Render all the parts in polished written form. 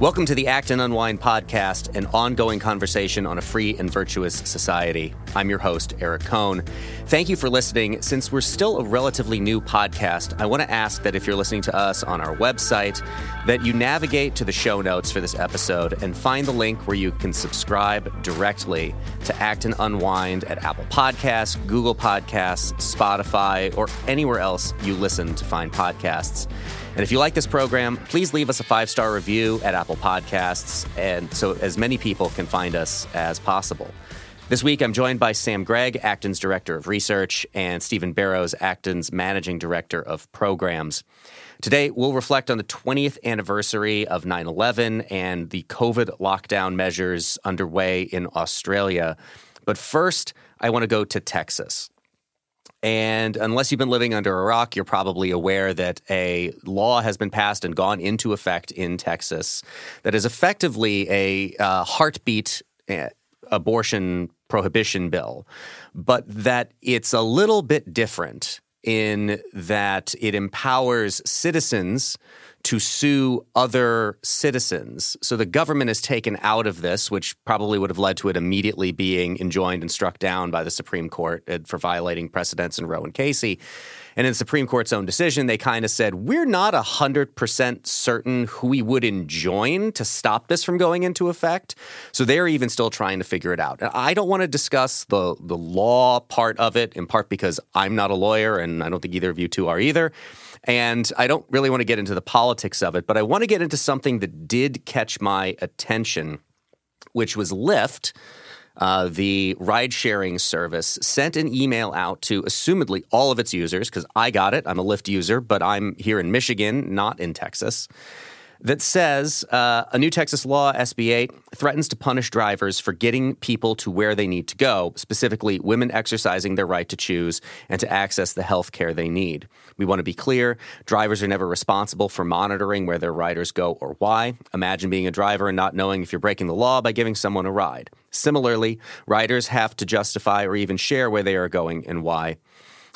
Welcome to the Acton Unwind Podcast, an ongoing conversation on a free and virtuous society. I'm your host, Eric Kohn. Thank you for listening. Since we're still a relatively new podcast, I want to ask that if you're listening to us on our website, that you navigate to the show notes for this episode and find the link where you can subscribe directly to Acton Unwind at Apple Podcasts, Google Podcasts, Spotify, or anywhere else you listen to find podcasts. And if you like this program, please leave us a 5-star review at Apple Podcasts, and so as many people can find us as possible. This week, I'm joined by Sam Gregg, Acton's Director of Research, and Stephen Barrows, Acton's Managing Director of Programs. Today, we'll reflect on the 20th anniversary of 9/11 and the COVID lockdown measures underway in Australia. But first, I want to go to Texas. And unless you've been living under a rock, you're probably aware that a law has been passed and gone into effect in Texas that is effectively a heartbeat abortion prohibition bill, but that it's a little bit different in that it empowers citizens to sue other citizens. So the government is taken out of this, which probably would have led to it immediately being enjoined and struck down by the Supreme Court for violating precedents in Roe and Casey. And in the Supreme Court's own decision, they kind of said, we're not 100% certain who we would enjoin to stop this from going into effect. So they're even still trying to figure it out. And I don't want to discuss the law part of it, in part because I'm not a lawyer, and I don't think either of you two are either. And I don't really want to get into the politics of it, but I want to get into something that did catch my attention, which was Lyft, the ride-sharing service, sent an email out to assumedly all of its users, because I got it. I'm a Lyft user, but I'm here in Michigan, not in Texas, that says a new Texas law, SB 8, threatens to punish drivers for getting people to where they need to go, specifically women exercising their right to choose and to access the health care they need. We want to be clear, drivers are never responsible for monitoring where their riders go or why. Imagine being a driver and not knowing if you're breaking the law by giving someone a ride. Similarly, riders have to justify or even share where they are going and why.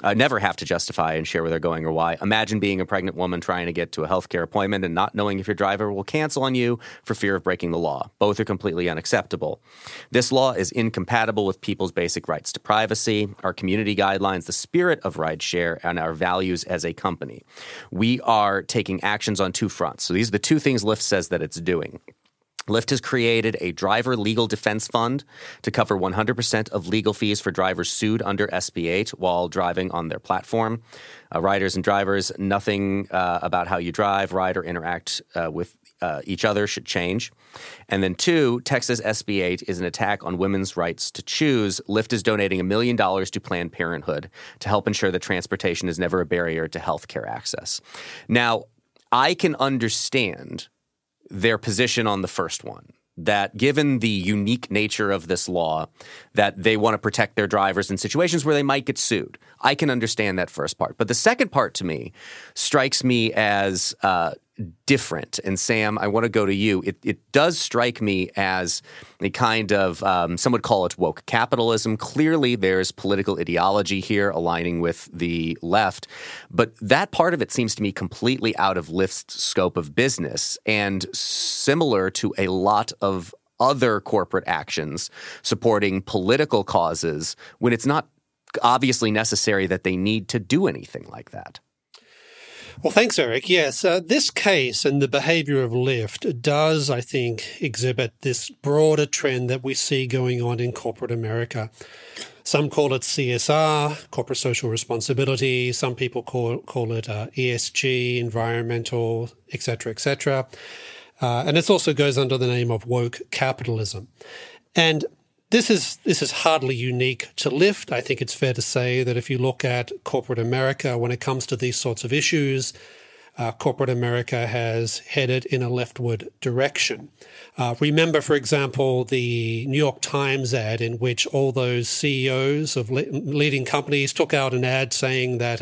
Never have to justify and share where they're going or why. Imagine being a pregnant woman trying to get to a healthcare appointment and not knowing if your driver will cancel on you for fear of breaking the law. Both are completely unacceptable. This law is incompatible with people's basic rights to privacy, our community guidelines, the spirit of rideshare, and our values as a company. We are taking actions on two fronts. So these are the two things Lyft says that it's doing. Lyft has created a driver legal defense fund to cover 100% of legal fees for drivers sued under SB 8 while driving on their platform. Riders and drivers, nothing about how you drive, ride, or interact with each other should change. And then two, Texas SB 8 is an attack on women's rights to choose. Lyft is donating $1 million to Planned Parenthood to help ensure that transportation is never a barrier to healthcare access. Now, I can understand their position on the first one, that given the unique nature of this law, that they want to protect their drivers in situations where they might get sued. I can understand that first part. But the second part to me strikes me as different. And Sam, I want to go to you. It does strike me as a kind of, some would call it woke capitalism. Clearly there's political ideology here aligning with the left, but that part of it seems to me completely out of Lyft's scope of business and similar to a lot of other corporate actions supporting political causes when it's not obviously necessary that they need to do anything like that. Well, thanks, Eric. Yes, this case and the behavior of Lyft does, I think, exhibit this broader trend that we see going on in corporate America. Some call it CSR, corporate social responsibility. Some people call it ESG, environmental, et cetera, et cetera. And it also goes under the name of woke capitalism. And This is hardly unique to Lyft. I think it's fair to say that if you look at corporate America, when it comes to these sorts of issues, corporate America has headed in a leftward direction. Remember, for example, the New York Times ad in which all those CEOs of leading companies took out an ad saying that,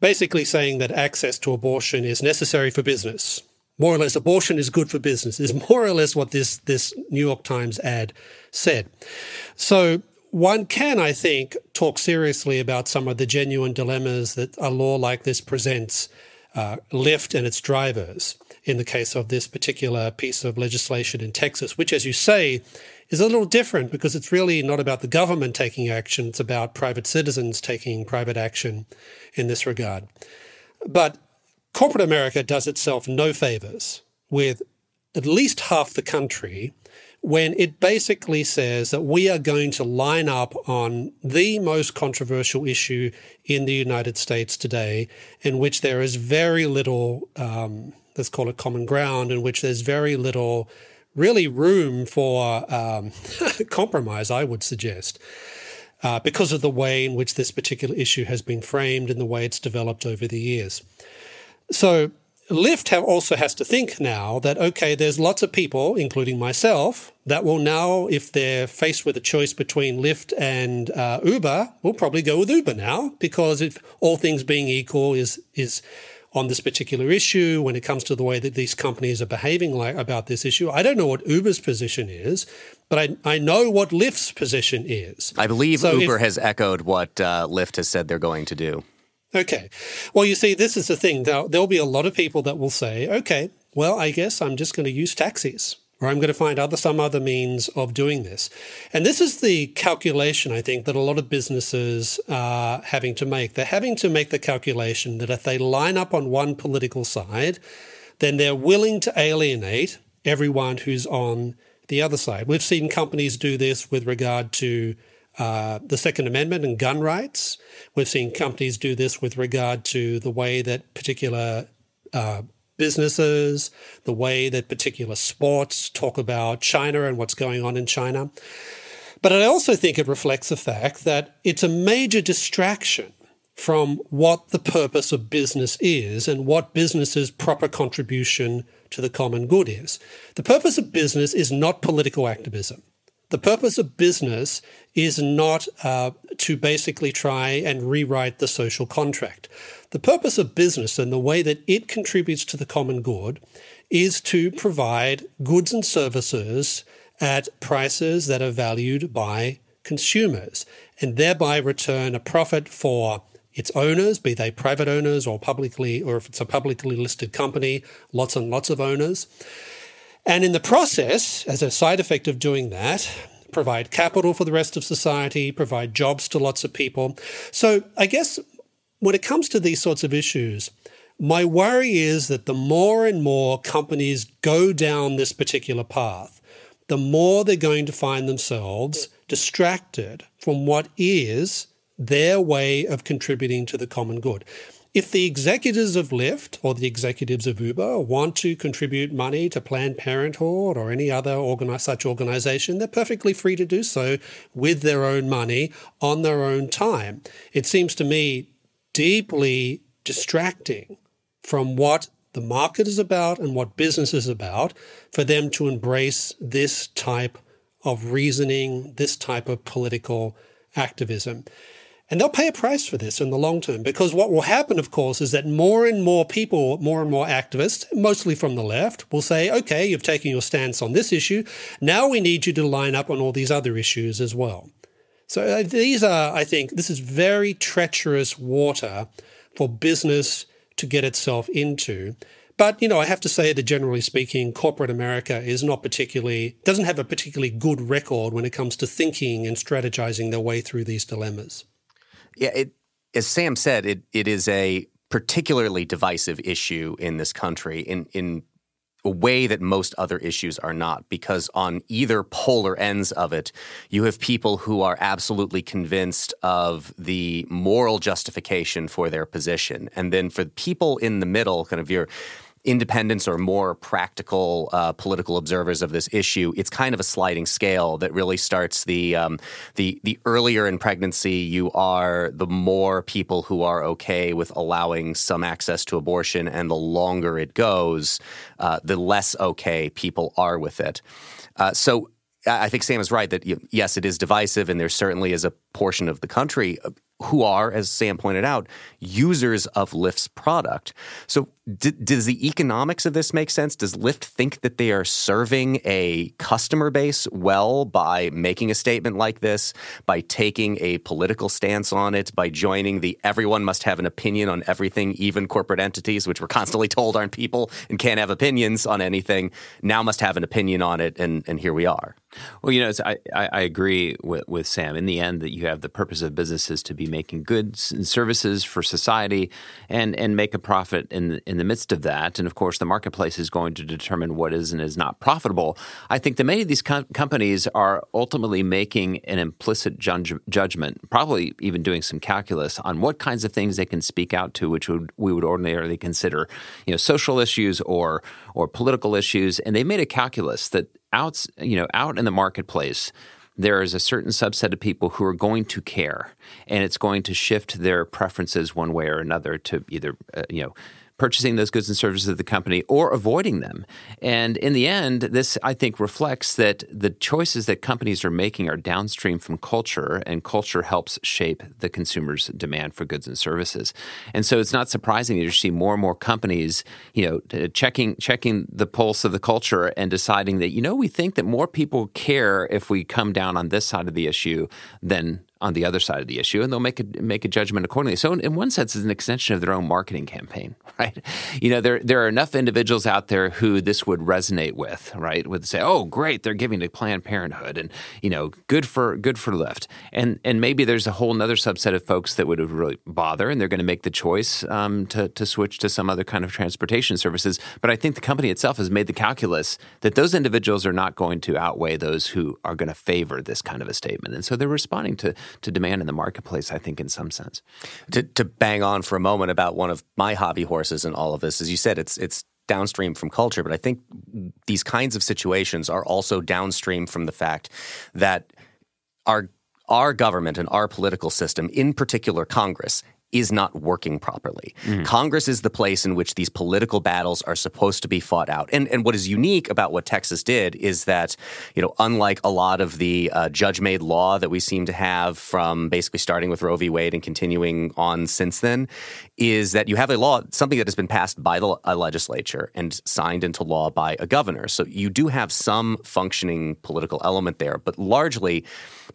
basically saying that access to abortion is necessary for business. More or less, abortion is good for business, is more or less what this New York Times ad said. So one can, I think, talk seriously about some of the genuine dilemmas that a law like this presents Lyft and its drivers. in the case of this particular piece of legislation in Texas, which, as you say, is a little different because it's really not about the government taking action. It's about private citizens taking private action in this regard. But corporate America does itself no favors with at least half the country when it basically says that we are going to line up on the most controversial issue in the United States today, in which there is very little, let's call it common ground, in which there's very little really room for compromise, I would suggest, because of the way in which this particular issue has been framed and the way it's developed over the years. So Lyft also has to think now that, okay, there's lots of people, including myself, that will now, if they're faced with a choice between Lyft and Uber, will probably go with Uber now, because if all things being equal is on this particular issue, when it comes to the way that these companies are behaving about this issue. I don't know what Uber's position is, but I know what Lyft's position is. I believe Uber has echoed what Lyft has said they're going to do. Okay. Well, you see, this is the thing. There'll be a lot of people that will say, okay, well, I guess I'm just going to use taxis, or I'm going to find some other means of doing this. And this is the calculation, I think, that a lot of businesses are having to make. They're having to make the calculation that if they line up on one political side, then they're willing to alienate everyone who's on the other side. We've seen companies do this with regard to the Second Amendment and gun rights. We've seen companies do this with regard to the way that particular businesses, the way that particular sports talk about China and what's going on in China. But I also think it reflects the fact that it's a major distraction from what the purpose of business is and what business's proper contribution to the common good is. The purpose of business is not political activism. The purpose of business is not to basically try and rewrite the social contract. The purpose of business and the way that it contributes to the common good is to provide goods and services at prices that are valued by consumers and thereby return a profit for its owners, be they private owners or publicly, or if it's a publicly listed company, lots and lots of owners. And in the process, as a side effect of doing that, provide capital for the rest of society, provide jobs to lots of people. So I guess when it comes to these sorts of issues, my worry is that the more and more companies go down this particular path, the more they're going to find themselves distracted from what is their way of contributing to the common good. If the executives of Lyft or the executives of Uber want to contribute money to Planned Parenthood or any other such organization, they're perfectly free to do so with their own money on their own time. It seems to me deeply distracting from what the market is about and what business is about for them to embrace this type of reasoning, this type of political activism. And they'll pay a price for this in the long term, because what will happen, of course, is that more and more people, more and more activists, mostly from the left, will say, okay, you've taken your stance on this issue. Now we need you to line up on all these other issues as well. So this is very treacherous water for business to get itself into. But, I have to say that generally speaking, corporate America doesn't have a particularly good record when it comes to thinking and strategizing their way through these dilemmas. Yeah, as Sam said, it is a particularly divisive issue in this country in a way that most other issues are not, because on either polar ends of it, you have people who are absolutely convinced of the moral justification for their position. And then for the people in the middle, kind of your independents or more practical political observers of this issue, it's kind of a sliding scale that really starts the earlier in pregnancy you are, the more people who are okay with allowing some access to abortion, and the longer it goes, the less okay people are with it. So I think Sam is right that, yes, it is divisive, and there certainly is a portion of the country who are, as Sam pointed out, users of Lyft's product. So Does the economics of this make sense? Does Lyft think that they are serving a customer base well by making a statement like this, by taking a political stance on it, by joining the everyone must have an opinion on everything, even corporate entities, which we're constantly told aren't people and can't have opinions on anything, now must have an opinion on it, and here we are. Well, you know, it's, I agree with Sam. In the end, that you have the purpose of businesses to be making goods and services for society and make a profit in the midst of that. And, of course, the marketplace is going to determine what is and is not profitable. I think that many of these companies are ultimately making an implicit judgment, probably even doing some calculus on what kinds of things they can speak out to, which we would ordinarily consider, you know, social issues or political issues. And they made a calculus that out in the marketplace, there is a certain subset of people who are going to care, and it's going to shift their preferences one way or another to either, purchasing those goods and services of the company or avoiding them. And in the end, this, I think, reflects that the choices that companies are making are downstream from culture, and culture helps shape the consumer's demand for goods and services. And so it's not surprising that you see more and more companies, checking the pulse of the culture and deciding that, we think that more people care if we come down on this side of the issue than on the other side of the issue, and they'll make a judgment accordingly. So in one sense, it's an extension of their own marketing campaign, right? There are enough individuals out there who this would resonate with, right? Would say, oh, great, they're giving to Planned Parenthood, and, good for Lyft. And maybe there's a whole nother subset of folks that would really bother, and they're going to make the choice to switch to some other kind of transportation services. But I think the company itself has made the calculus that those individuals are not going to outweigh those who are going to favor this kind of a statement. And so they're responding to demand in the marketplace, I think, in some sense. To bang on for a moment about one of my hobby horses in all of this, as you said, it's downstream from culture, but I think these kinds of situations are also downstream from the fact that our government and our political system, in particular Congress, is not working properly. Mm. Congress is the place in which these political battles are supposed to be fought out. And what is unique about what Texas did is that, unlike a lot of the judge-made law that we seem to have from basically starting with Roe v. Wade and continuing on since then, is that you have a law, something that has been passed by a legislature and signed into law by a governor. So you do have some functioning political element there, but largely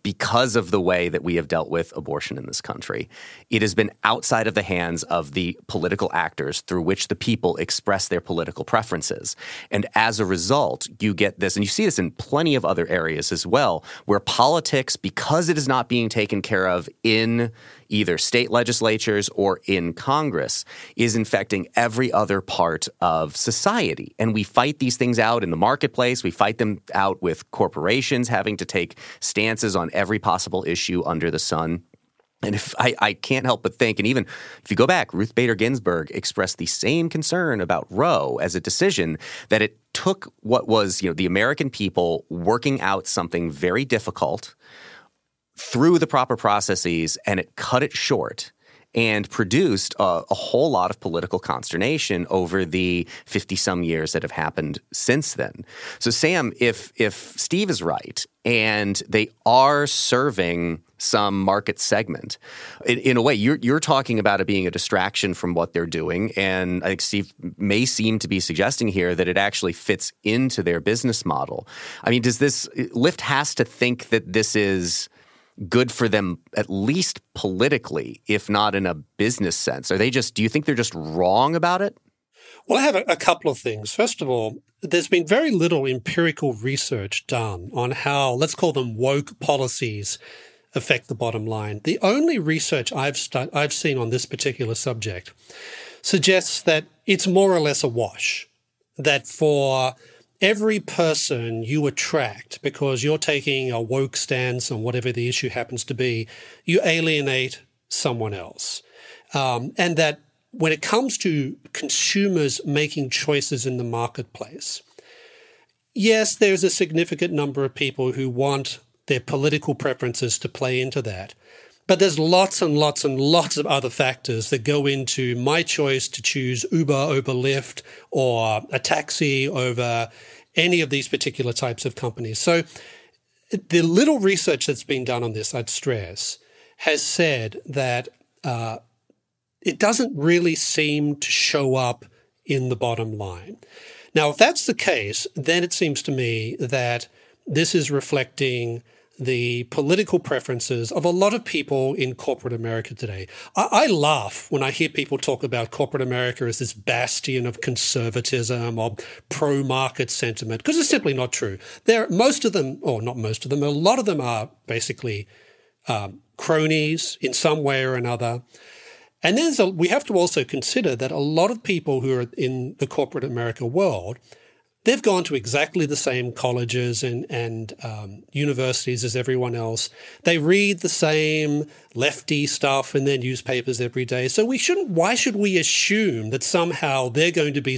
because of the way that we have dealt with abortion in this country, it has been outside of the hands of the political actors through which the people express their political preferences. And as a result, you get this, and you see this in plenty of other areas as well, where politics, because it is not being taken care of in either state legislatures or in Congress, is infecting every other part of society. And we fight these things out in the marketplace. We fight them out with corporations having to take stances on every possible issue under the sun. And if I can't help but think, and even if you go back, Ruth Bader Ginsburg expressed the same concern about Roe as a decision, that it took what was, the American people working out something very difficult through the proper processes, and it cut it short and produced a whole lot of political consternation over the 50-some years that have happened since then. So, Sam, if Steve is right and they are serving some market segment, in a way, you're talking about it being a distraction from what they're doing, and I think Steve may seem to be suggesting here that it actually fits into their business model. I mean, Lyft has to think that this is good for them, at least politically, if not in a business sense? Do you think they're just wrong about it? Well, I have a couple of things. First of all, there's been very little empirical research done on how, let's call them woke policies, affect the bottom line. The only research I've seen on this particular subject suggests that it's more or less a wash, that for every person you attract because you're taking a woke stance on whatever the issue happens to be, you alienate someone else. And that when it comes to consumers making choices in the marketplace, yes, there's a significant number of people who want their political preferences to play into that. But there's lots and lots and lots of other factors that go into my choice to choose Uber over Lyft or a taxi over any of these particular types of companies. So the little research that's been done on this, I'd stress, has said that it doesn't really seem to show up in the bottom line. Now, if that's the case, then it seems to me that this is reflecting the political preferences of a lot of people in corporate America today. I laugh when I hear people talk about corporate America as this bastion of conservatism or pro-market sentiment, because it's simply not true. A lot of them are basically cronies in some way or another. And then we have to also consider that a lot of people who are in the corporate America world, they've gone to exactly the same colleges and universities as everyone else. They read the same lefty stuff in their newspapers every day. So why should we assume that somehow they're going to be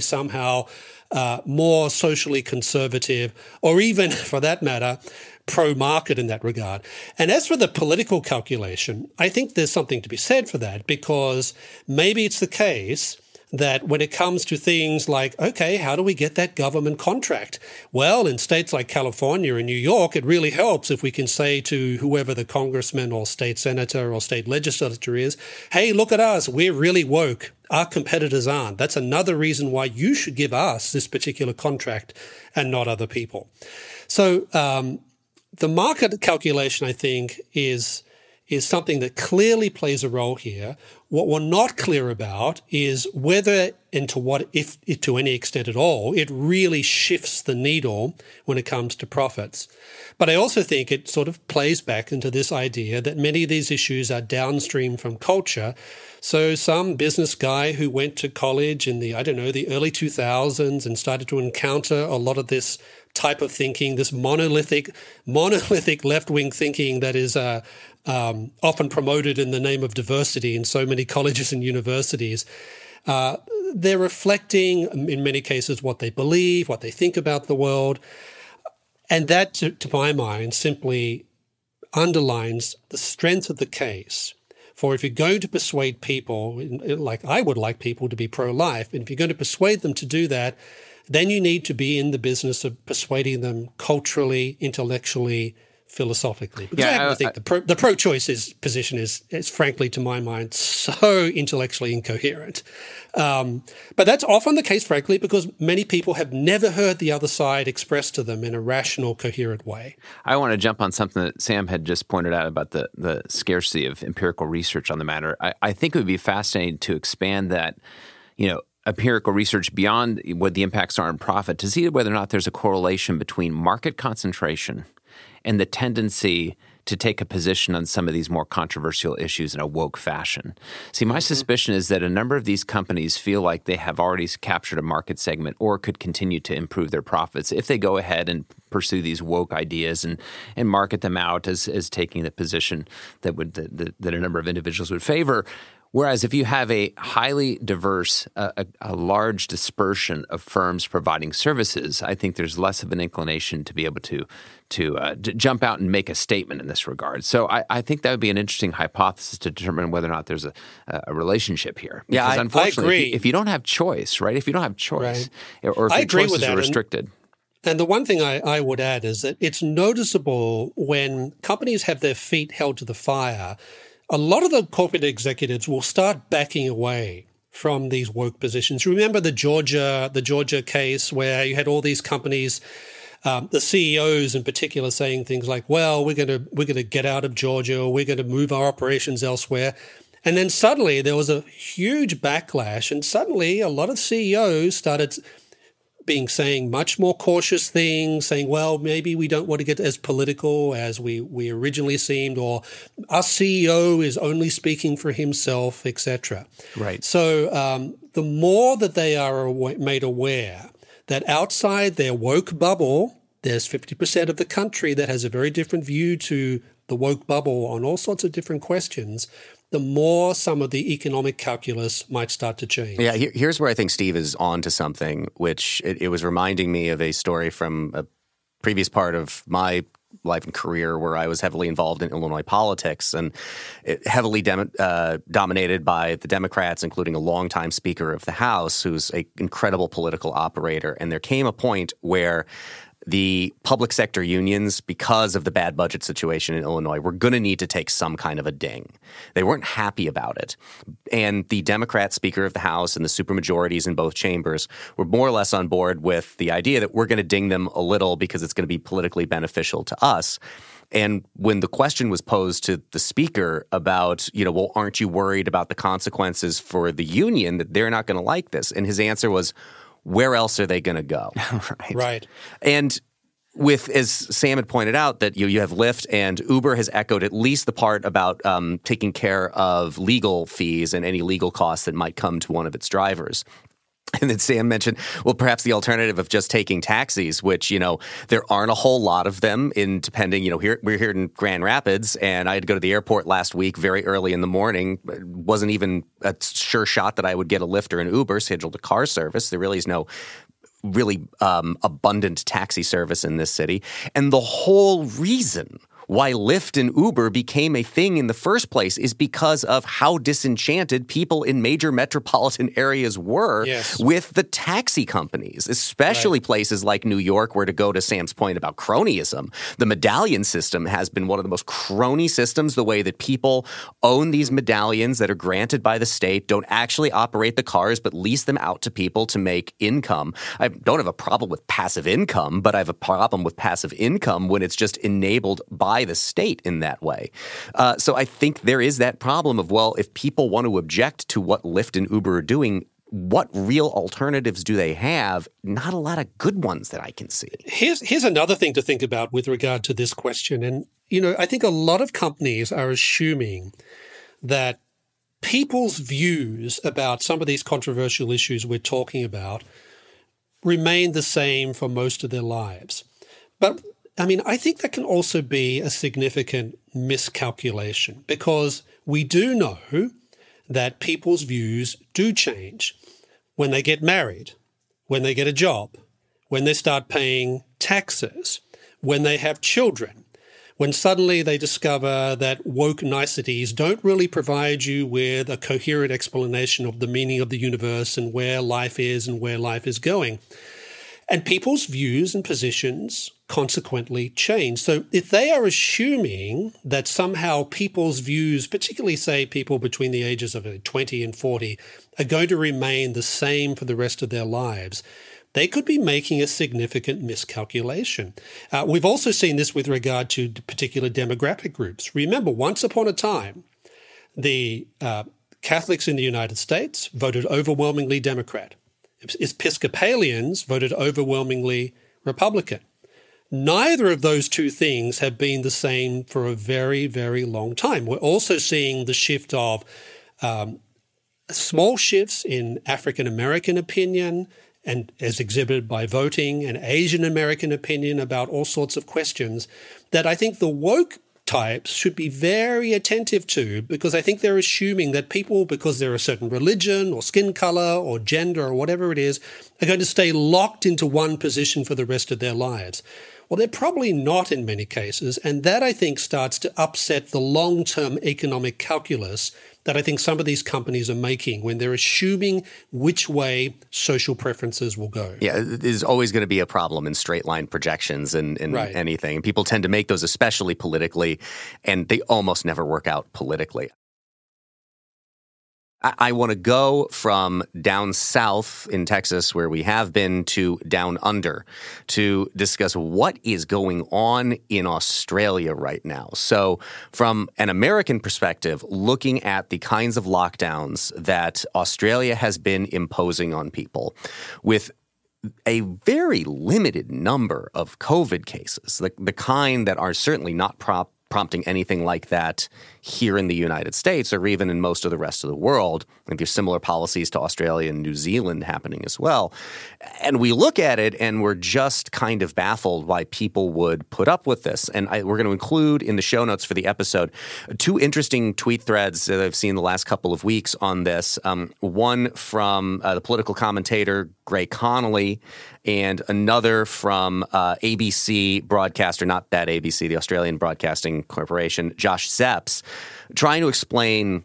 more socially conservative, or even, for that matter, pro-market in that regard? And as for the political calculation, I think there's something to be said for that, because maybe it's the case that when it comes to things like, okay, how do we get that government contract? Well, in states like California and New York, it really helps if we can say to whoever the congressman or state senator or state legislature is, hey, look at us, we're really woke. Our competitors aren't. That's another reason why you should give us this particular contract and not other people. So the market calculation, I think, is something that clearly plays a role here. What we're not clear about is whether and to what, if to any extent at all, it really shifts the needle when it comes to profits. But I also think it sort of plays back into this idea that many of these issues are downstream from culture. So some business guy who went to college in the early 2000s and started to encounter a lot of this type of thinking, this monolithic left-wing thinking that is often promoted in the name of diversity in so many colleges and universities. They're reflecting, in many cases, what they believe, what they think about the world. And that, to my mind, simply underlines the strength of the case. For if you're going to persuade people, like I would like people to be pro-life, and if you're going to persuade them to do that, then you need to be in the business of persuading them culturally, intellectually, philosophically. Because I think the pro-choice position is frankly, to my mind, so intellectually incoherent. But that's often the case, frankly, because many people have never heard the other side expressed to them in a rational, coherent way. I want to jump on something that Sam had just pointed out about the scarcity of empirical research on the matter. I think it would be fascinating to expand that, empirical research beyond what the impacts are on profit to see whether or not there's a correlation between market concentration and the tendency to take a position on some of these more controversial issues in a woke fashion. See, my suspicion is that a number of these companies feel like they have already captured a market segment or could continue to improve their profits if they go ahead and pursue these woke ideas and market them out as taking the position that a number of individuals would favor. Whereas if you have a highly diverse, a large dispersion of firms providing services, I think there's less of an inclination to be able to jump out and make a statement in this regard. So I think that would be an interesting hypothesis to determine whether or not there's a relationship here. Because unfortunately, I agree. If you don't have choice, right? If you don't have choice, right. Or if I your agree choices with that, are restricted. And the one thing I would add is that it's noticeable when companies have their feet held to the fire. A lot of the corporate executives will start backing away from these woke positions. Remember the Georgia case where you had all these companies, the CEOs in particular, saying things like, well, we're going to get out of Georgia, or we're going to move our operations elsewhere. And then suddenly there was a huge backlash, and suddenly a lot of CEOs started saying much more cautious things, saying, well, maybe we don't want to get as political as we originally seemed, or our CEO is only speaking for himself, etc. Right. So the more that they are made aware that outside their woke bubble, there's 50% of the country that has a very different view to the woke bubble on all sorts of different questions, the more some of the economic calculus might start to change. Yeah, here's where I think Steve is on to something, which it was reminding me of a story from a previous part of my life and career where I was heavily involved in Illinois politics and heavily dominated by the Democrats, including a longtime Speaker of the House, who's an incredible political operator. And there came a point where the public sector unions, because of the bad budget situation in Illinois, were going to need to take some kind of a ding. They weren't happy about it. And the Democrat Speaker of the House and the supermajorities in both chambers were more or less on board with the idea that we're going to ding them a little because it's going to be politically beneficial to us. And when the question was posed to the speaker about, you know, well, aren't you worried about the consequences for the union that they're not going to like this? And his answer was, where else are they going to go? Right. And with, as Sam had pointed out, that you have Lyft and Uber has echoed at least the part about taking care of legal fees and any legal costs that might come to one of its drivers. And then Sam mentioned, well, perhaps the alternative of just taking taxis, which, you know, there aren't a whole lot of them in depending, you know, here, we're here in Grand Rapids, and I had to go to the airport last week very early in the morning. It wasn't even a sure shot that I would get a Lyft or an Uber, scheduled a car service. There really is no really abundant taxi service in this city. And the whole reason why Lyft and Uber became a thing in the first place is because of how disenchanted people in major metropolitan areas were with the taxi companies, especially places like New York, where, to go to Sam's point about cronyism, the medallion system has been one of the most crony systems, the way that people own these medallions that are granted by the state, don't actually operate the cars, but lease them out to people to make income. I don't have a problem with passive income, but I have a problem with passive income when it's just enabled by the state in that way. So I think there is that problem of, well, if people want to object to what Lyft and Uber are doing, what real alternatives do they have? Not a lot of good ones that I can see. Here's another thing to think about with regard to this question. And, you know, I think a lot of companies are assuming that people's views about some of these controversial issues we're talking about remain the same for most of their lives. But I mean, I think that can also be a significant miscalculation, because we do know that people's views do change when they get married, when they get a job, when they start paying taxes, when they have children, when suddenly they discover that woke niceties don't really provide you with a coherent explanation of the meaning of the universe and where life is going. And people's views and positions consequently change. So if they are assuming that somehow people's views, particularly, say, people between the ages of 20 and 40, are going to remain the same for the rest of their lives, they could be making a significant miscalculation. We've also seen this with regard to particular demographic groups. Remember, once upon a time, the Catholics in the United States voted overwhelmingly Democrat. Episcopalians voted overwhelmingly Republican. Neither of those two things have been the same for a very, very long time. We're also seeing the shift of small shifts in African-American opinion, and as exhibited by voting, and Asian-American opinion about all sorts of questions that I think the woke types should be very attentive to, because I think they're assuming that people, because they're a certain religion or skin color or gender or whatever it is, are going to stay locked into one position for the rest of their lives. Well, they're probably not in many cases, and that, I think, starts to upset the long-term economic calculus that I think some of these companies are making when they're assuming which way social preferences will go. Yeah, there's always going to be a problem in straight-line projections and anything. People tend to make those, especially politically, and they almost never work out politically. I want to go from down south in Texas, where we have been, to down under to discuss what is going on in Australia right now. So from an American perspective, looking at the kinds of lockdowns that Australia has been imposing on people, with a very limited number of COVID cases, the kind that are certainly not prompting anything like that here in the United States, or even in most of the rest of the world. And there's similar policies to Australia and New Zealand happening as well. And we look at it and we're just kind of baffled why people would put up with this. And we're going to include in the show notes for the episode two interesting tweet threads that I've seen the last couple of weeks on this. One from the political commentator Gray Connolly, and another from ABC broadcaster, not that ABC, the Australian Broadcasting Corporation, Josh Szeps, trying to explain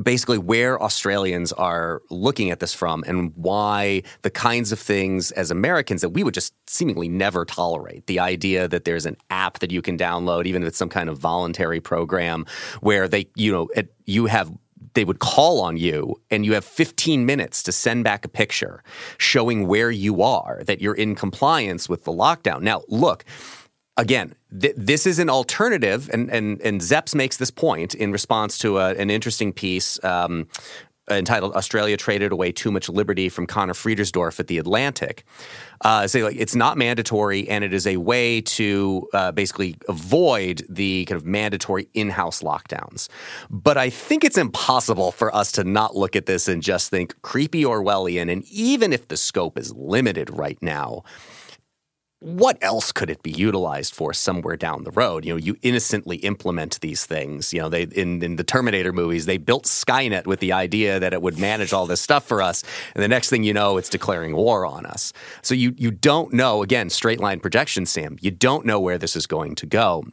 basically where Australians are looking at this from and why the kinds of things as Americans that we would just seemingly never tolerate. The idea that there's an app that you can download, even if it's some kind of voluntary program where they, you know, you have they would call on you and you have 15 minutes to send back a picture showing where you are, that you're in compliance with the lockdown. Now, look, again, this is an alternative, and Szeps makes this point in response to an interesting piece entitled "Australia Traded Away Too Much Liberty" from Conor Friedersdorf at The Atlantic. Say it's not mandatory, and it is a way to basically avoid the kind of mandatory in-house lockdowns. But I think it's impossible for us to not look at this and just think creepy Orwellian. And even if the scope is limited right now, what else could it be utilized for somewhere down the road? You know, you innocently implement these things. You know, they in the Terminator movies, they built Skynet with the idea that it would manage all this stuff for us. And the next thing you know, it's declaring war on us. So you don't know, again, straight line projection, Sam. You don't know where this is going to go.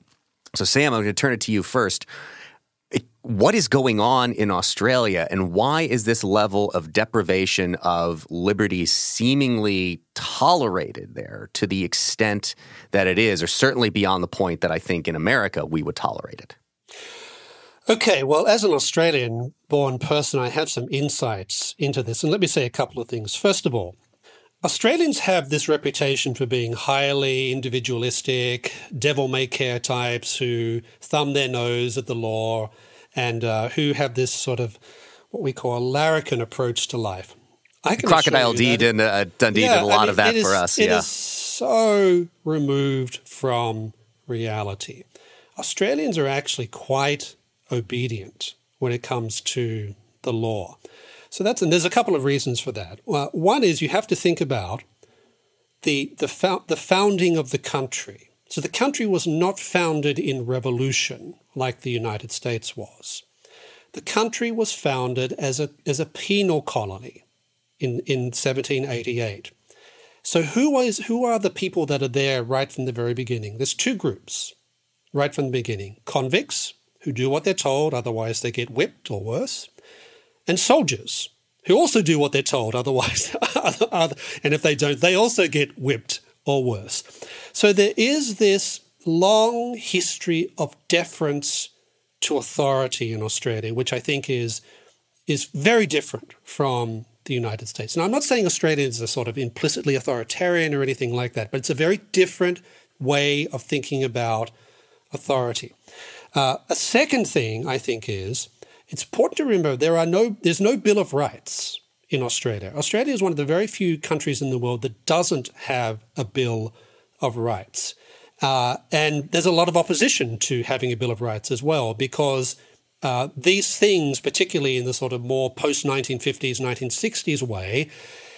So Sam, I'm going to turn it to you first. What is going on in Australia, and why is this level of deprivation of liberty seemingly tolerated there to the extent that it is, or certainly beyond the point that I think in America we would tolerate it? Okay, well, as an Australian-born person, I have some insights into this, and let me say a couple of things. First of all, Australians have this reputation for being highly individualistic, devil-may-care types who thumb their nose at the law and who have this sort of what we call a larrikin approach to life. Crocodile Dundee did a lot of that for us. It is so removed from reality. Australians are actually quite obedient when it comes to the law. So that's, and there's a couple of reasons for that. Well, one is you have to think about the founding of the country. So the country was not founded in revolution like the United States was. The country was founded as a penal colony in 1788. So who are the people that are there right from the very beginning? There's two groups right from the beginning: convicts who do what they're told, otherwise they get whipped or worse, and soldiers who also do what they're told, otherwise, and if they don't, they also get whipped or worse. So there is this long history of deference to authority in Australia, which I think is very different from the United States. Now, I'm not saying Australians are sort of implicitly authoritarian or anything like that, but it's a very different way of thinking about authority. A second thing I think is it's important to remember there's no Bill of Rights in Australia. Australia is one of the very few countries in the world that doesn't have a Bill of Rights. And there's a lot of opposition to having a Bill of Rights as well, because these things, particularly in the sort of more post-1950s, 1960s way,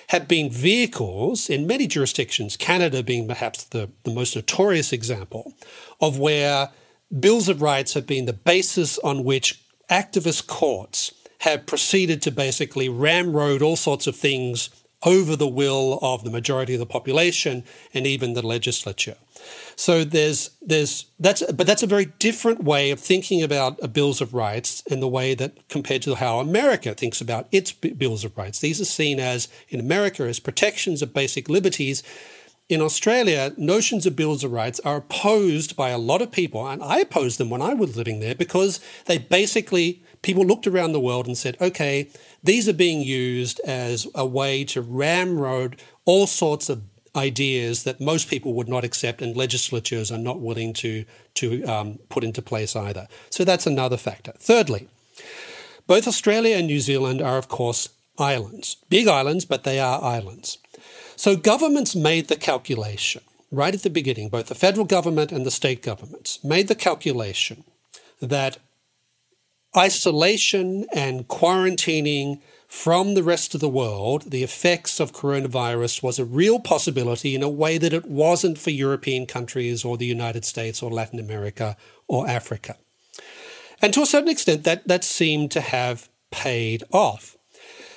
have been vehicles in many jurisdictions, Canada being perhaps the most notorious example, of where Bills of Rights have been the basis on which activist courts have proceeded to basically ramrod all sorts of things over the will of the majority of the population and even the legislature. So that's a very different way of thinking about a Bills of Rights in the way that compared to how America thinks about its Bills of Rights. These are seen as, in America, as protections of basic liberties. In Australia, notions of Bills of Rights are opposed by a lot of people, and I opposed them when I was living there because they basically, people looked around the world and said, okay, these are being used as a way to ramrod all sorts of ideas that most people would not accept and legislatures are not willing to put into place either. So that's another factor. Thirdly, both Australia and New Zealand are, of course, islands. Big islands, but they are islands. So governments made the calculation right at the beginning, both the federal government and the state governments made the calculation that isolation and quarantining from the rest of the world, the effects of coronavirus, was a real possibility in a way that it wasn't for European countries or the United States or Latin America or Africa. And to a certain extent, that seemed to have paid off.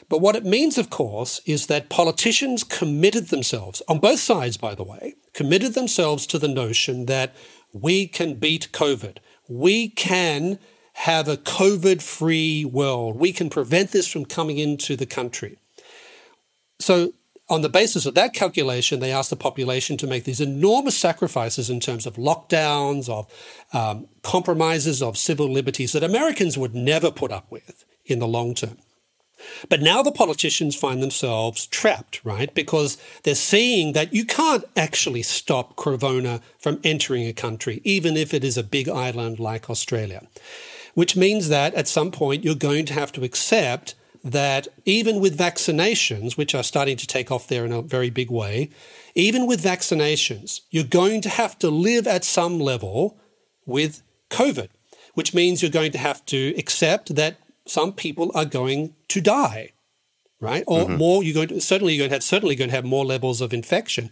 But what it means, of course, is that politicians committed themselves, on both sides, by the way, committed themselves to the notion that we can beat COVID. We can have a COVID-free world. We can prevent this from coming into the country. So on the basis of that calculation, they asked the population to make these enormous sacrifices in terms of lockdowns, of compromises of civil liberties that Americans would never put up with in the long term. But now the politicians find themselves trapped, right? Because they're seeing that you can't actually stop corona from entering a country, even if it is a big island like Australia, which means that at some point you're going to have to accept that even with vaccinations, which are starting to take off there in a very big way, even with vaccinations, you're going to have to live at some level with COVID, which means you're going to have to accept that some people are going to die, right? Or more, you're going to have more levels of infection.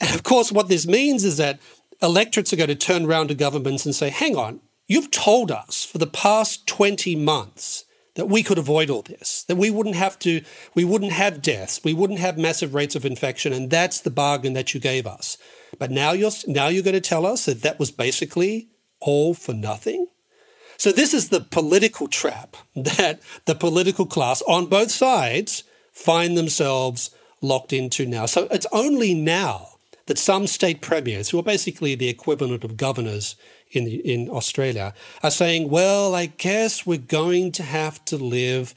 And of course, what this means is that electorates are going to turn around to governments and say, hang on, you've told us for the past 20 months that we could avoid all this, that we wouldn't have deaths, we wouldn't have massive rates of infection, and that's the bargain that you gave us. But now you're going to tell us that that was basically all for nothing? So this is the political trap that the political class on both sides find themselves locked into now. So it's only now that some state premiers, who are basically the equivalent of governors in Australia, are saying, well, I guess we're going to have to live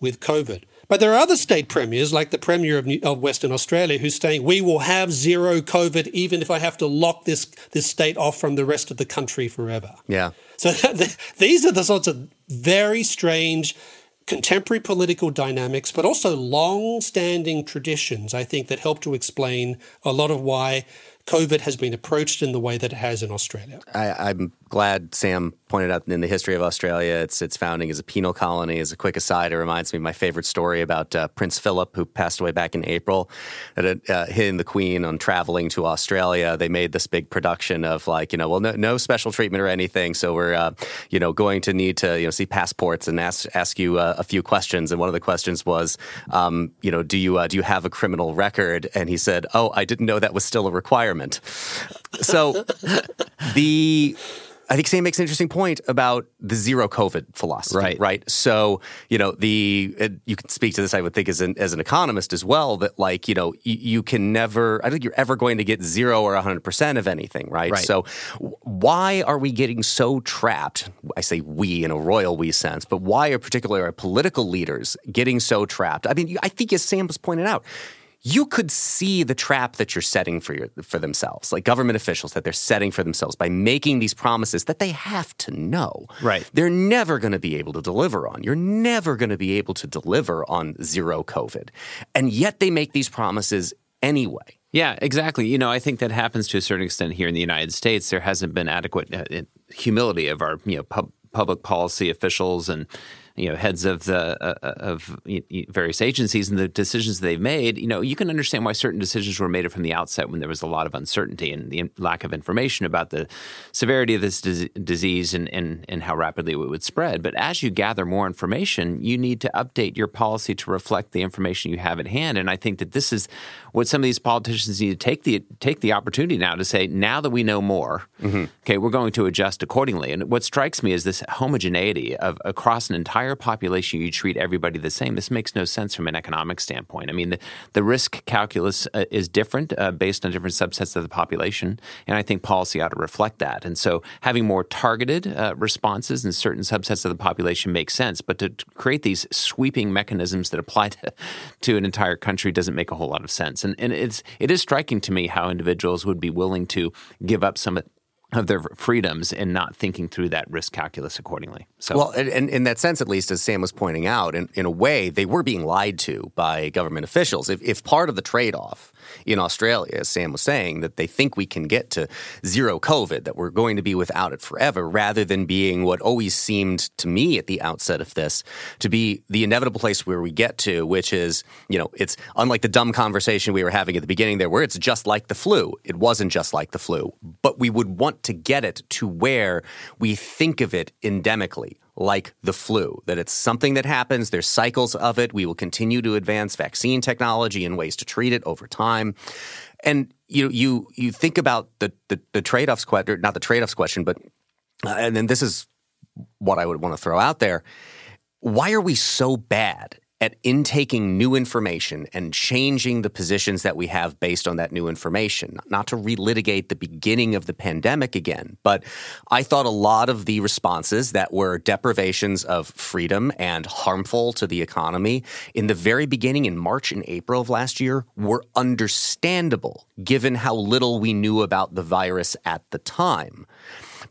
with COVID. But there are other state premiers, like the Premier of Western Australia, who's saying, we will have zero COVID even if I have to lock this state off from the rest of the country forever. Yeah. So these are the sorts of very strange contemporary political dynamics, but also long-standing traditions, I think, that help to explain a lot of why COVID has been approached in the way that it has in Australia. I'm glad Sam pointed out in the history of Australia, its founding as a penal colony. As a quick aside, it reminds me of my favorite story about Prince Philip, who passed away back in April, that he and the Queen on traveling to Australia. They made this big production of no special treatment or anything. So we're, going to need to, see passports and ask you a few questions. And one of the questions was, do you have a criminal record? And he said, oh, I didn't know that was still a requirement. So I think Sam makes an interesting point about the zero COVID philosophy, right? So, you can speak to this, I would think, as an economist as well, that you can never, I don't think you're ever going to get 0 or 100% of anything, right? So why are we getting so trapped? I say we in a royal we sense, but why are particularly our political leaders getting so trapped? I mean, I think as Sam was pointing out, you could see the trap that you're setting for themselves, like government officials that they're setting for themselves by making these promises that they have to know. Right. They're never going to be able to deliver on. You're never going to be able to deliver on zero COVID. And yet they make these promises anyway. Yeah, exactly. I think that happens to a certain extent here in the United States. There hasn't been adequate humility of our public policy officials and heads of the of various agencies and the decisions they've made. You can understand why certain decisions were made from the outset when there was a lot of uncertainty and the lack of information about the severity of this disease and how rapidly it would spread. But as you gather more information, you need to update your policy to reflect the information you have at hand. And I think that this is what some of these politicians need to take the opportunity now to say, now that we know more, okay, we're going to adjust accordingly. And what strikes me is this homogeneity of across an entire population, you treat everybody the same. This makes no sense from an economic standpoint. I mean, the risk calculus is different based on different subsets of the population, and I think policy ought to reflect that. And so having more targeted responses in certain subsets of the population makes sense, but to create these sweeping mechanisms that apply to an entire country doesn't make a whole lot of sense. And it is striking to me how individuals would be willing to give up some of their freedoms and not thinking through that risk calculus accordingly. So. Well, and in that sense, at least, as Sam was pointing out, in a way, they were being lied to by government officials. If part of the trade-off in Australia, as Sam was saying, that they think we can get to zero COVID, that we're going to be without it forever, rather than being what always seemed to me at the outset of this to be the inevitable place where we get to, which is, it's unlike the dumb conversation we were having at the beginning there, where it's just like the flu. It wasn't just like the flu, but we would want to get it to where we think of it endemically, like the flu, that it's something that happens, there's cycles of it, we will continue to advance vaccine technology and ways to treat it over time. And you think about the trade-offs question, but and then this is what I would want to throw out there. Why are we so bad at intaking new information and changing the positions that we have based on that new information? Not to relitigate the beginning of the pandemic again, but I thought a lot of the responses that were deprivations of freedom and harmful to the economy in the very beginning in March and April of last year were understandable, given how little we knew about the virus at the time.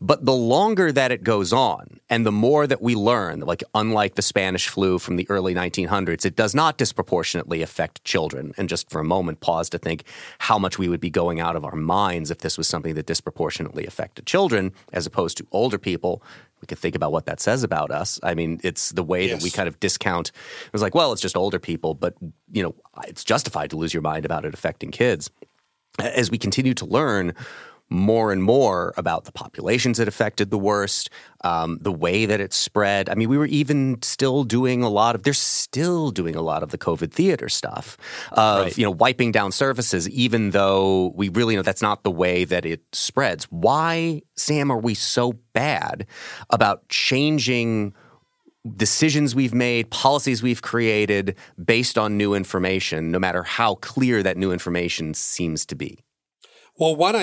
But the longer that it goes on and the more that we learn, like unlike the Spanish flu from the early 1900s, it does not disproportionately affect children. And just for a moment, pause to think how much we would be going out of our minds if this was something that disproportionately affected children as opposed to older people. We could think about what that says about us. I mean, it's the way that we kind of discount. It was like, well, it's just older people, but, you know, it's justified to lose your mind about it affecting kids. As we continue to learn more and more about the populations it affected the worst, the way that it spread. I mean, we were even still doing a lot of – they're still doing a lot of the COVID theater stuff of, you know, wiping down services, even though we really know that's not the way that it spreads. Why, Sam, are we so bad about changing decisions we've made, policies we've created based on new information, no matter how clear that new information seems to be? Well, one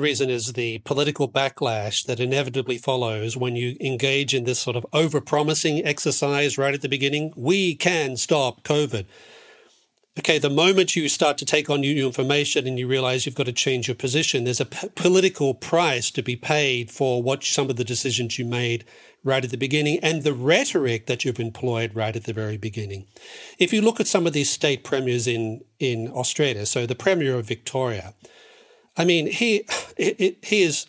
reason is the political backlash that inevitably follows when you engage in this sort of over-promising exercise right at the beginning. We can stop COVID. Okay, the moment you start to take on new information and you realize you've got to change your position, there's a political price to be paid for what some of the decisions you made right at the beginning and the rhetoric that you've employed right at the very beginning. If you look at some of these state premiers in Australia, so the Premier of Victoria, I mean, he is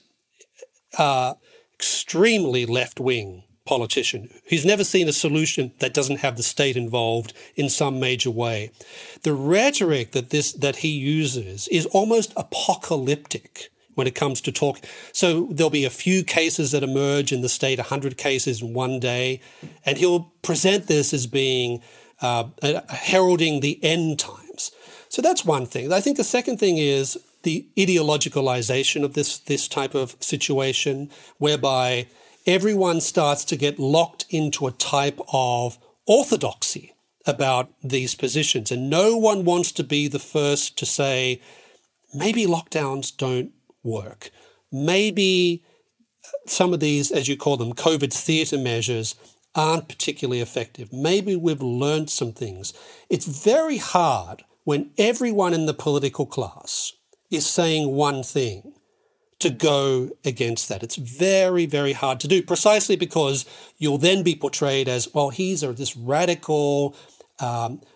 extremely left-wing politician. He's never seen a solution that doesn't have the state involved in some major way. The rhetoric that he uses is almost apocalyptic when it comes to talk. So there'll be a few cases that emerge in the state, 100 cases in one day, and he'll present this as being heralding the end times. So that's one thing. I think the second thing is the ideologicalization of this type of situation, whereby everyone starts to get locked into a type of orthodoxy about these positions. And no one wants to be the first to say, maybe lockdowns don't work. Maybe some of these, as you call them, COVID theatre measures aren't particularly effective. Maybe we've learned some things. It's very hard when everyone in the political class is saying one thing to go against that. It's very, very hard to do, precisely because you'll then be portrayed as, well, he's this radical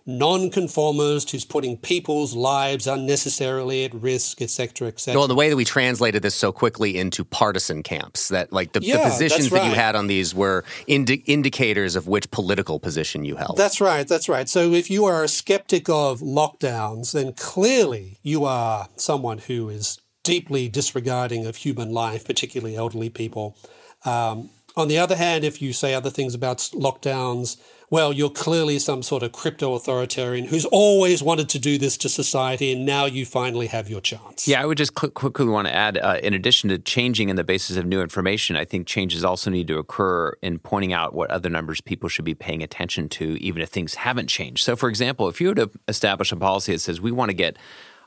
nonconformist who's putting people's lives unnecessarily at risk, et cetera, et cetera. Well, the way that we translated this so quickly into partisan camps, that like the positions that you had on these were indicators of which political position you held. That's right. So if you are a skeptic of lockdowns, then clearly you are someone who is deeply disregarding of human life, particularly elderly people. On the other hand, if you say other things about lockdowns, well, you're clearly some sort of crypto-authoritarian who's always wanted to do this to society, and now you finally have your chance. Yeah, I would just quickly want to add, in addition to changing in the basis of new information, I think changes also need to occur in pointing out what other numbers people should be paying attention to, even if things haven't changed. So, for example, if you were to establish a policy that says we want to get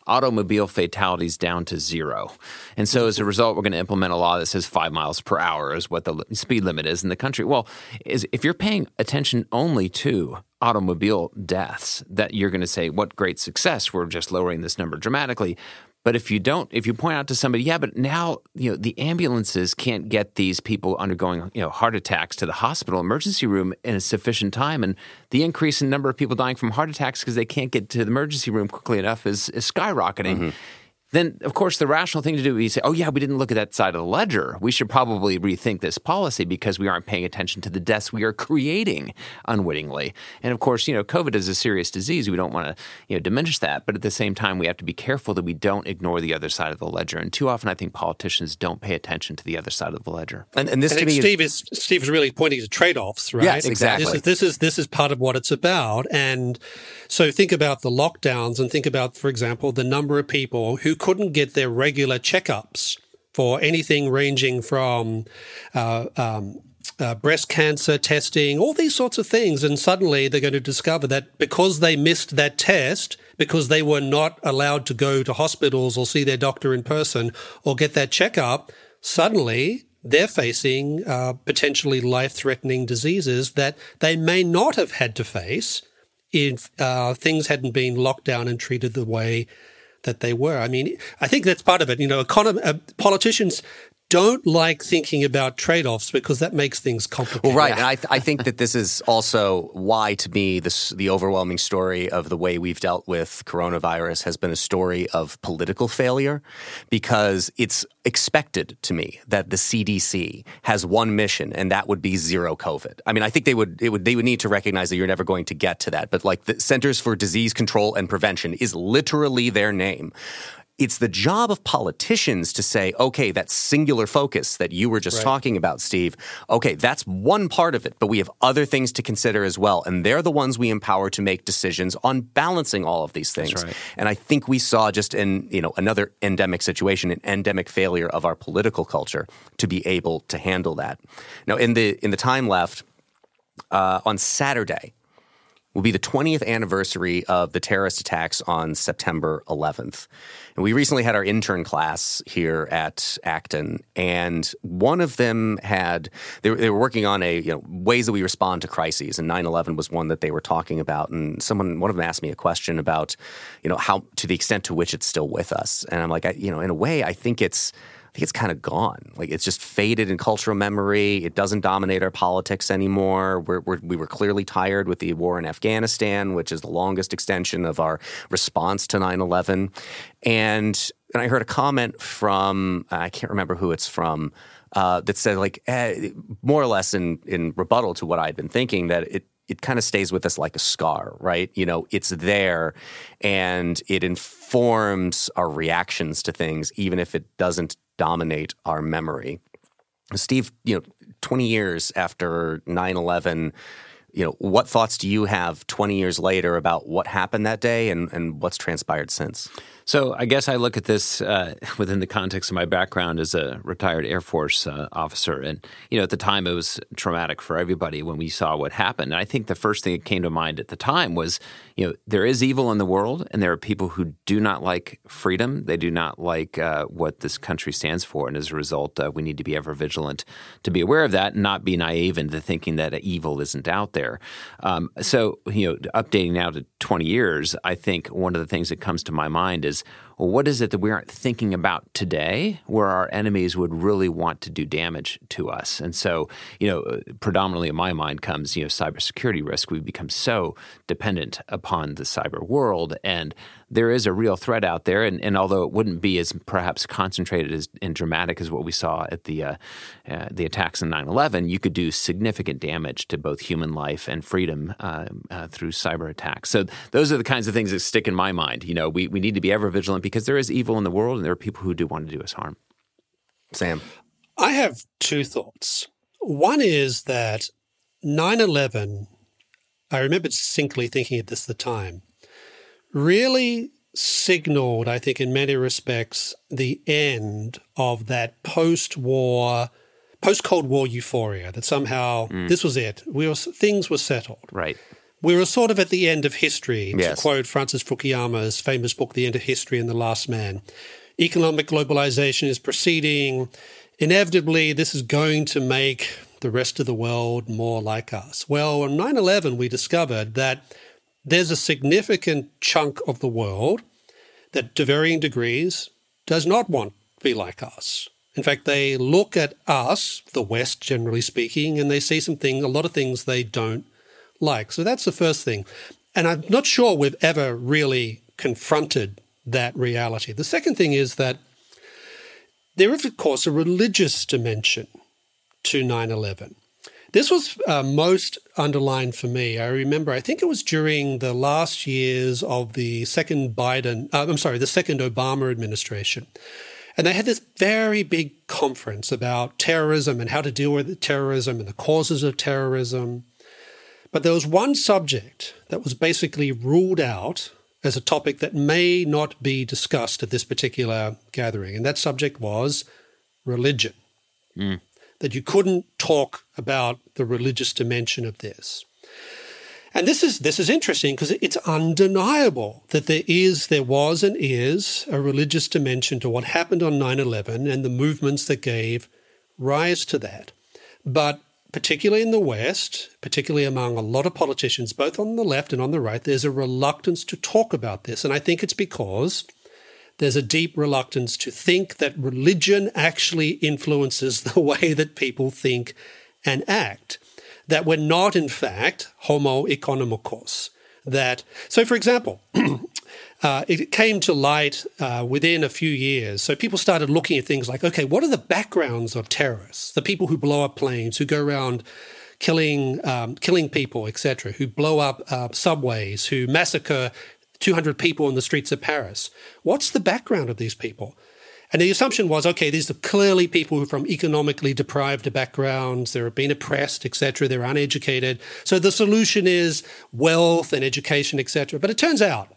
automobile fatalities down to 0. And so as a result, we're going to implement a law that says 5 miles per hour is what the speed limit is in the country. Well, if you're paying attention only to automobile deaths, that you're going to say, what great success, we're just lowering this number dramatically. But if you don't, if you point out to somebody, yeah, but now, you know, the ambulances can't get these people undergoing, you know, heart attacks to the hospital emergency room in a sufficient time. And the increase in number of people dying from heart attacks because they can't get to the emergency room quickly enough is skyrocketing. Mm-hmm. Then, of course, the rational thing to do is say, oh, yeah, we didn't look at that side of the ledger. We should probably rethink this policy because we aren't paying attention to the deaths we are creating unwittingly. And, of course, you know, COVID is a serious disease. We don't want to, you know, diminish that. But at the same time, we have to be careful that we don't ignore the other side of the ledger. And too often I think politicians don't pay attention to the other side of the ledger. And this to me Steve is really pointing to trade-offs, right? Yes, exactly. This is part of what it's about. And so think about the lockdowns and think about, for example, the number of people who couldn't get their regular checkups for anything ranging from breast cancer testing, all these sorts of things. And suddenly they're going to discover that because they missed that test, because they were not allowed to go to hospitals or see their doctor in person or get that checkup, suddenly they're facing potentially life-threatening diseases that they may not have had to face if things hadn't been locked down and treated the way that they were. I mean, I think that's part of it. You know, politicians don't like thinking about trade-offs because that makes things complicated. Well, right. And I think that this is also why, to me, the overwhelming story of the way we've dealt with coronavirus has been a story of political failure, because it's expected to me that the CDC has one mission, and that would be zero COVID. I mean, I think they would need to recognize that you're never going to get to that. But like the Centers for Disease Control and Prevention is literally their name. It's the job of politicians to say, okay, that singular focus that you were just talking about, Steve, okay, that's one part of it, but we have other things to consider as well. And they're the ones we empower to make decisions on balancing all of these things. Right. And I think we saw just in, you know, another endemic situation, an endemic failure of our political culture to be able to handle that. Now, in the time left, on Saturday will be the 20th anniversary of the terrorist attacks on September 11th. And we recently had our intern class here at Acton, and one of them had they were working on ways that we respond to crises, and 9/11 was one that they were talking about. And one of them asked me a question about, you know, how to the extent to which it's still with us. And I'm like, in a way, I think it's kind of gone. Like, it's just faded in cultural memory. It doesn't dominate our politics anymore. We were clearly tired with the war in Afghanistan, which is the longest extension of our response to 9/11. And I heard a comment from, I can't remember who it's from, that said, like, more or less in rebuttal to what I'd been thinking, that it kind of stays with us like a scar, right? You know, it's there, and it informs our reactions to things, even if it doesn't dominate our memory. Steve, 20 years after 9/11, what thoughts do you have 20 years later about what happened that day and what's transpired since? So I guess I look at this within the context of my background as a retired Air Force officer. And, at the time it was traumatic for everybody when we saw what happened. And I think the first thing that came to mind at the time was, there is evil in the world, and there are people who do not like freedom. They do not like what this country stands for. And as a result, we need to be ever vigilant to be aware of that and not be naive into thinking that evil isn't out there. So, updating now to 20 years, I think one of the things that comes to my mind is, well, what is it that we aren't thinking about today where our enemies would really want to do damage to us? And so, predominantly in my mind comes, cybersecurity risk. We've become so dependent upon the cyber world, and there is a real threat out there. And although it wouldn't be as perhaps concentrated and dramatic as what we saw at the attacks in 9/11, you could do significant damage to both human life and freedom through cyber attacks. So those are the kinds of things that stick in my mind. We need to be ever vigilant because there is evil in the world and there are people who do want to do us harm. Sam? I have two thoughts. One is that 9/11, I remember distinctly thinking at this at the time, really signaled, I think in many respects, the end of that post-Cold War euphoria, that somehow this was it. Things were settled. Right. We were sort of at the end of history, to quote Francis Fukuyama's famous book, The End of History and the Last Man. Economic globalization is proceeding. Inevitably, this is going to make the rest of the world more like us. Well, on 9/11, we discovered that there's a significant chunk of the world that, to varying degrees, does not want to be like us. In fact, they look at us, the West generally speaking, and they see a lot of things they don't like. So that's the first thing. And I'm not sure we've ever really confronted that reality. The second thing is that there is, of course, a religious dimension to 9/11. This was most underlined for me. I remember, I think it was during the last years of the second Obama administration. And they had this very big conference about terrorism and how to deal with terrorism and the causes of terrorism. But there was one subject that was basically ruled out as a topic that may not be discussed at this particular gathering, and that subject was religion. Mm. that you couldn't talk about the religious dimension of this. And this is interesting because it's undeniable that there was and is a religious dimension to what happened on 9/11 and the movements that gave rise to that. But particularly in the West, particularly among a lot of politicians, both on the left and on the right, there's a reluctance to talk about this. And I think it's because there's a deep reluctance to think that religion actually influences the way that people think and act. That we're not, in fact, homo economicos. So, for example, it came to light within a few years. So people started looking at things like, okay, what are the backgrounds of terrorists? The people who blow up planes, who go around killing people, etc., who blow up subways, who massacre 200 people in the streets of Paris. What's the background of these people? And the assumption was, okay, these are clearly people who are from economically deprived backgrounds, they've been oppressed, etc., they're uneducated. So the solution is wealth and education, etc. But it turns out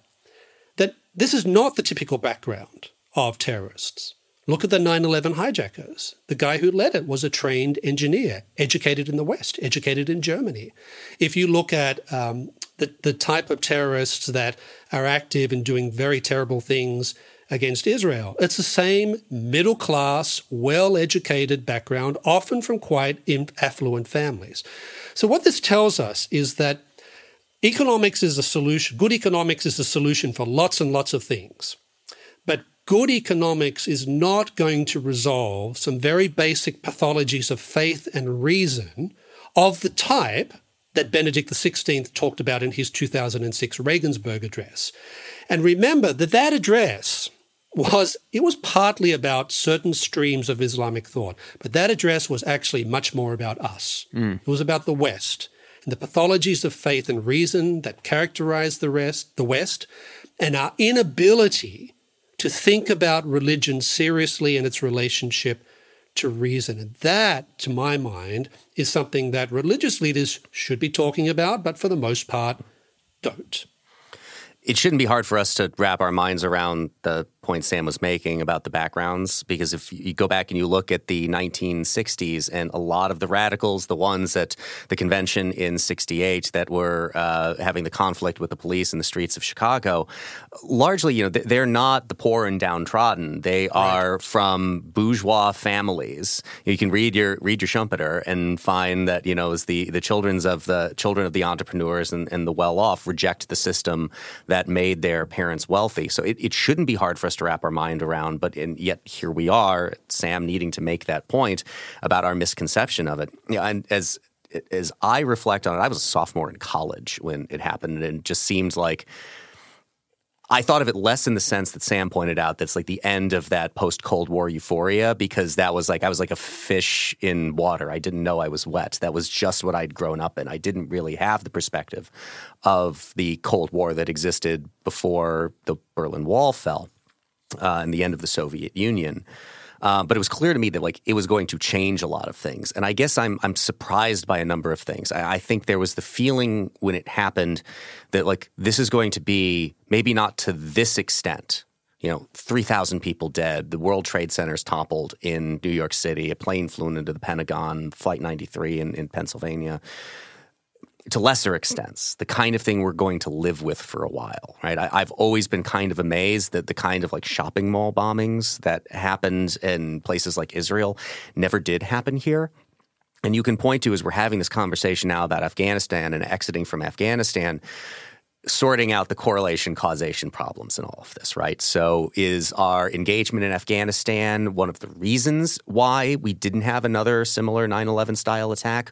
that this is not the typical background of terrorists. Look at the 9/11 hijackers. The guy who led it was a trained engineer, educated in the West, educated in Germany. If you look at the type of terrorists that are active in doing very terrible things against Israel, it's the same middle-class, well-educated background, often from quite affluent families. So what this tells us is that economics is a solution. Good economics is a solution for lots and lots of things. But good economics is not going to resolve some very basic pathologies of faith and reason of the type that Benedict XVI talked about in his 2006 Regensburg Address. And remember that address was partly about certain streams of Islamic thought, but that address was actually much more about us. It was about the West and the pathologies of faith and reason that characterize the West, and our inability to think about religion seriously and its relationship to reason. And that, to my mind, is something that religious leaders should be talking about, but for the most part, don't. It shouldn't be hard for us to wrap our minds around the point Sam was making about the backgrounds, because if you go back and you look at the 1960s and a lot of the radicals, the ones at the convention in 68 that were having the conflict with the police in the streets of Chicago, largely, they're not the poor and downtrodden. They are from bourgeois families. You can read your Schumpeter and find that, as the children of the entrepreneurs and the well-off reject the system that made their parents wealthy. So it shouldn't be hard for us to wrap our mind around, and yet here we are, Sam needing to make that point about our misconception of it. Yeah, and as I reflect on it, I was a sophomore in college when it happened, and it just seemed like I thought of it less in the sense that Sam pointed out, that's like the end of that post-Cold War euphoria, because that was like, I was like a fish in water. I didn't know I was wet. That was just what I'd grown up in. I didn't really have the perspective of the Cold War that existed before the Berlin Wall fell and the end of the Soviet Union. But it was clear to me that it was going to change a lot of things. And I guess I'm surprised by a number of things. I think there was the feeling when it happened that this is going to be maybe not to this extent. 3,000 people dead, the World Trade Center's toppled in New York City, a plane flew into the Pentagon, Flight 93 in Pennsylvania. To lesser extents, the kind of thing we're going to live with for a while, right? I've always been kind of amazed that the kind of shopping mall bombings that happened in places like Israel never did happen here. And you can point to, as we're having this conversation now about Afghanistan and exiting from Afghanistan, sorting out the correlation causation problems in all of this, right? So is our engagement in Afghanistan one of the reasons why we didn't have another similar 9/11 style attack?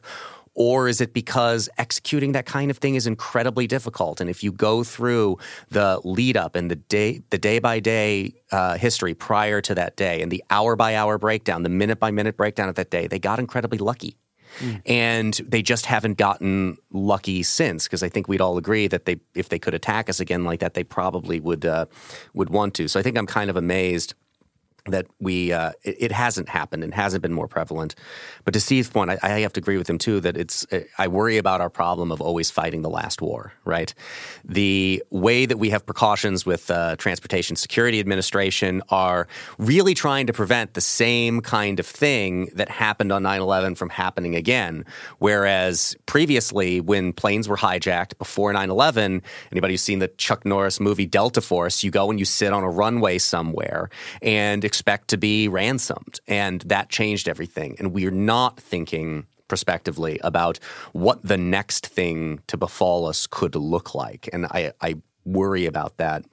Or is it because executing that kind of thing is incredibly difficult? And if you go through the lead up and the day-by-day history prior to that day and the hour-by-hour breakdown, the minute-by-minute breakdown of that day, they got incredibly lucky. And they just haven't gotten lucky since, because I think we'd all agree that if they could attack us again like that, they probably would want to. So I think I'm kind of amazed that we it hasn't happened and hasn't been more prevalent. But to Steve's point, I have to agree with him too that it's I worry about our problem of always fighting the last war, right? The way that we have precautions with Transportation Security Administration are really trying to prevent the same kind of thing that happened on 9/11 from happening again. Whereas previously, when planes were hijacked before 9/11, anybody who's seen the Chuck Norris movie Delta Force, you go and you sit on a runway somewhere and expect to be ransomed. And that changed everything. And we're not thinking prospectively about what the next thing to befall us could look like. And I worry about that.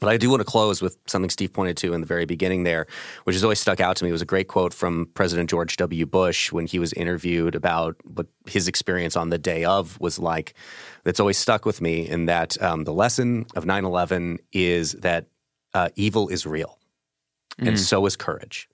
But I do want to close with something Steve pointed to in the very beginning there, which has always stuck out to me. It was a great quote from President George W. Bush when he was interviewed about what his experience on the day of was like. That's always stuck with me, in that the lesson of 9/11 is that evil is real. And so is courage.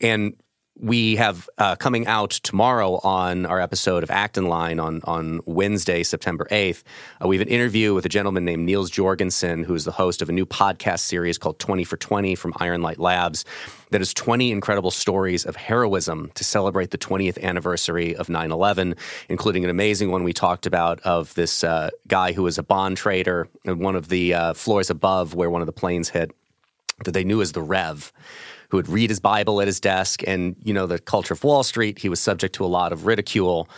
And we have coming out tomorrow on our episode of Acton Line on Wednesday, September 8th, we have an interview with a gentleman named Niels Jorgensen, who is the host of a new podcast series called 20 for 20 from Iron Light Labs that is 20 incredible stories of heroism to celebrate the 20th anniversary of 9/11, including an amazing one we talked about of this guy who was a bond trader on one of the floors above where one of the planes hit, that they knew as the Rev, who would read his Bible at his desk. And, you know, the culture of Wall Street, he was subject to a lot of ridicule.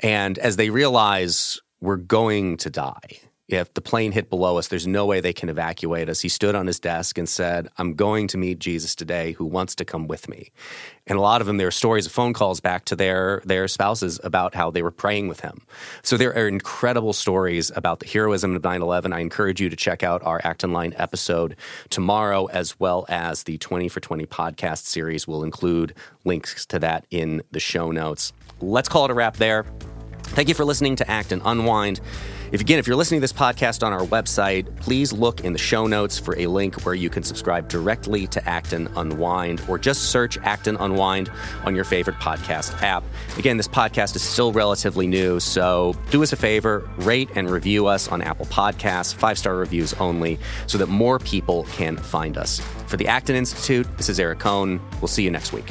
And as they realize we're going to die, if the plane hit below us, there's no way they can evacuate us, he stood on his desk and said, I'm going to meet Jesus today, who wants to come with me. And a lot of them, there are stories of phone calls back to their spouses about how they were praying with him. So there are incredible stories about the heroism of 9/11. I encourage you to check out our Acton Line episode tomorrow, as well as the 20 for 20 podcast series. We'll include links to that in the show notes. Let's call it a wrap there. Thank you for listening to Acton Unwind. If you're listening to this podcast on our website, please look in the show notes for a link where you can subscribe directly to Acton Unwind, or just search Acton Unwind on your favorite podcast app. Again, this podcast is still relatively new, so do us a favor, rate and review us on Apple Podcasts, 5-star reviews only, so that more people can find us. For the Acton Institute, this is Eric Kohn. We'll see you next week.